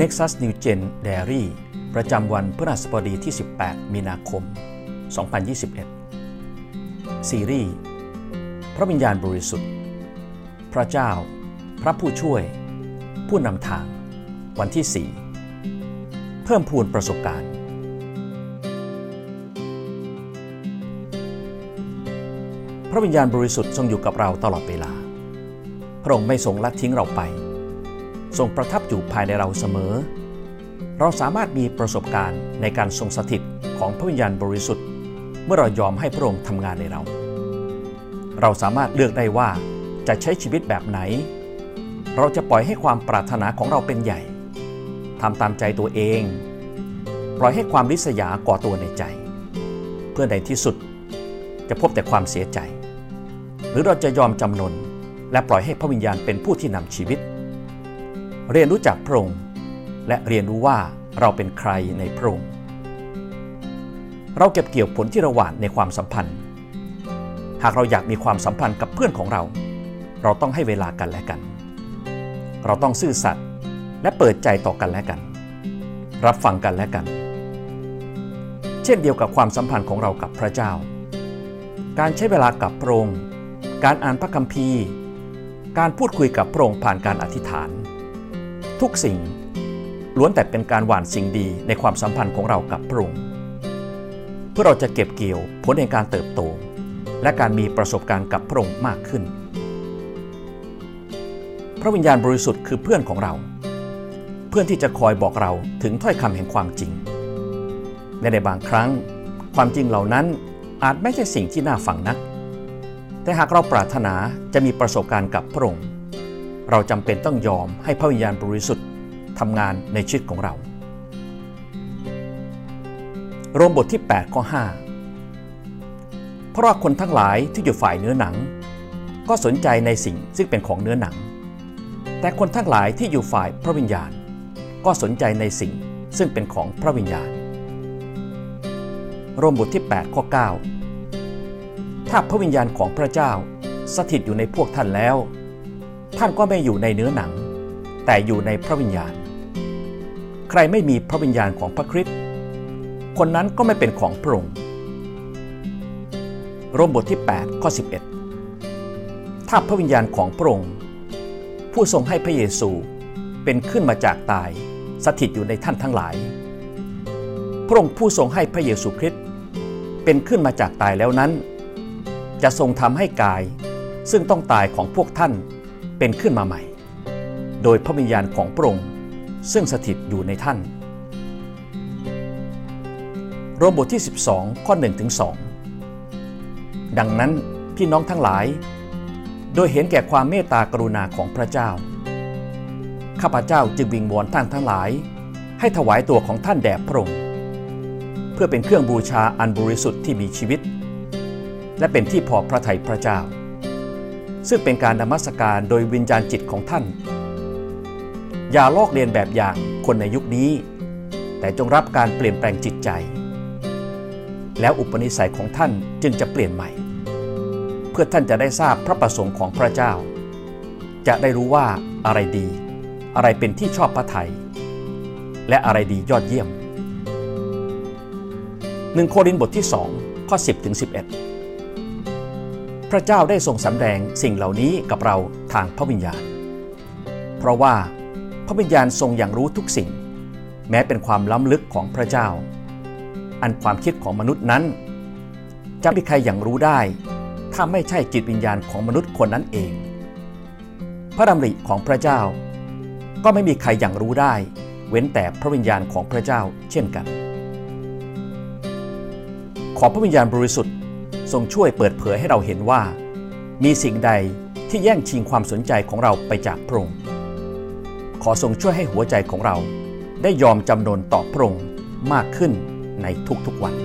Nexus New Gen Diary ประจำวันพฤหัสบดีที่18มีนาคม2021ซีรีส์พระวิญญาณบริสุทธิ์พระเจ้าพระผู้ช่วยผู้นำทางวันที่4เพิ่มพูนประสบการณ์พระวิญญาณบริสุทธิ์ทรงอยู่กับเราตลอดเวลาพระองค์ไม่ทรงละทิ้งเราไปทรงประทับอยู่ภายในเราเสมอเราสามารถมีประสบการณ์ในการทรงสถิตของพระวิญญาณบริสุทธิ์เมื่อเรายอมให้พระองค์ทำงานในเราเราสามารถเลือกได้ว่าจะใช้ชีวิตแบบไหนเราจะปล่อยให้ความปรารถนาของเราเป็นใหญ่ทำตามใจตัวเองปล่อยให้ความริษยาก่อตัวในใจเพื่อในที่สุดจะพบแต่ความเสียใจหรือเราจะยอมจำนนและปล่อยให้พระวิญญาณเป็นผู้ที่นำชีวิตเรียนรู้จักพระองค์และเรียนรู้ว่าเราเป็นใครในพระองค์เราเก็บเกี่ยวผลที่เราหว่านในความสัมพันธ์หากเราอยากมีความสัมพันธ์กับเพื่อนของเราเราต้องให้เวลากันและกันเราต้องซื่อสัตย์และเปิดใจต่อกันและกันรับฟังกันและกันเช่นเดียวกับความสัมพันธ์ของเรากับพระเจ้าการใช้เวลากับพระองค์การอ่านพระคัมภีร์การพูดคุยกับพระองค์ผ่านการอธิษฐานทุกสิ่งล้วนแต่เป็นการหว่านสิ่งดีในความสัมพันธ์ของเรากับพระองค์เพื่อเราจะเก็บเกี่ยวผลในการเติบโตและการมีประสบการณ์กับพระองค์มากขึ้นพระวิญญาณบริสุทธิ์คือเพื่อนของเราเพื่อนที่จะคอยบอกเราถึงถ้อยคำแห่งความจริงในบางครั้งความจริงเหล่านั้นอาจไม่ใช่สิ่งที่น่าฟังนักแต่หากเราปรารถนาจะมีประสบการณ์กับพระองค์เราจำเป็นต้องยอมให้พระวิญญาณบริสุทธิ์ทำงานในชีวิตของเราโรมบทที่8ข้อ5เพราะว่าคนทั้งหลายที่อยู่ฝ่ายเนื้อหนังก็สนใจในสิ่งซึ่งเป็นของเนื้อหนังแต่คนทั้งหลายที่อยู่ฝ่ายพระวิญญาณก็สนใจในสิ่งซึ่งเป็นของพระวิญญาณโรมบทที่8ข้อ9ถ้าพระวิญญาณของพระเจ้าสถิตอยู่ในพวกท่านแล้วท่านก็ไม่อยู่ในเนื้อหนังแต่อยู่ในพระวิญญาณใครไม่มีพระวิญญาณของพระคริสต์คนนั้นก็ไม่เป็นของพระองค์โรมบทที่8ข้อ11ถ้าพระวิญญาณของพระองค์ผู้ทรงให้พระเยซูเป็นขึ้นมาจากตายสถิตอยู่ในท่านทั้งหลายพระองค์ผู้ทรงให้พระเยซูคริสต์เป็นขึ้นมาจากตายแล้วนั้นจะทรงทำให้กายซึ่งต้องตายของพวกท่านเป็นขึ้นมาใหม่โดยพระวิญญาณของพระองค์ซึ่งสถิตอยู่ในท่านโรมบทที่12ข้อ 1-2 ดังนั้นพี่น้องทั้งหลายโดยเห็นแก่ความเมตตากรุณาของพระเจ้าข้าพเจ้าจึงวิงวอนท่านทั้งหลายให้ถวายตัวของท่านแด่พระองค์เพื่อเป็นเครื่องบูชาอันบริสุทธิ์ที่มีชีวิตและเป็นที่พอพระทัยพระเจ้าซึ่งเป็นการนมัสการโดยวิญญาณจิตของท่านอย่าลอกเลียนแบบอย่างคนในยุคนี้แต่จงรับการเปลี่ยนแปลงจิตใจแล้วอุปนิสัยของท่านจึงจะเปลี่ยนใหม่เพื่อท่านจะได้ทราบพระประสงค์ของพระเจ้าจะได้รู้ว่าอะไรดีอะไรเป็นที่ชอบพระทัยและอะไรดียอดเยี่ยม1โครินธ์บทที่2ข้อ 10-11 พระเจ้าได้ทรงสำแดงสิ่งเหล่านี้กับเราทางพระวิญญาณเพราะว่าพระวิญญาณทรงอย่างรู้ทุกสิ่งแม้เป็นความล้ำลึกของพระเจ้าอันความคิดของมนุษย์นั้นจะมีใครอย่างรู้ได้ถ้าไม่ใช่จิตวิญญาณของมนุษย์คนนั้นเองพระดำริของพระเจ้าก็ไม่มีใครอย่างรู้ได้เว้นแต่พระวิญญาณของพระเจ้าเช่นกันขอพระวิญญาณบริสุทธิ์ทรงช่วยเปิดเผยให้เราเห็นว่ามีสิ่งใดที่แย่งชิงความสนใจของเราไปจากพระองค์ขอทรงช่วยให้หัวใจของเราได้ยอมจำนนต่อพระองค์มากขึ้นในทุกๆวัน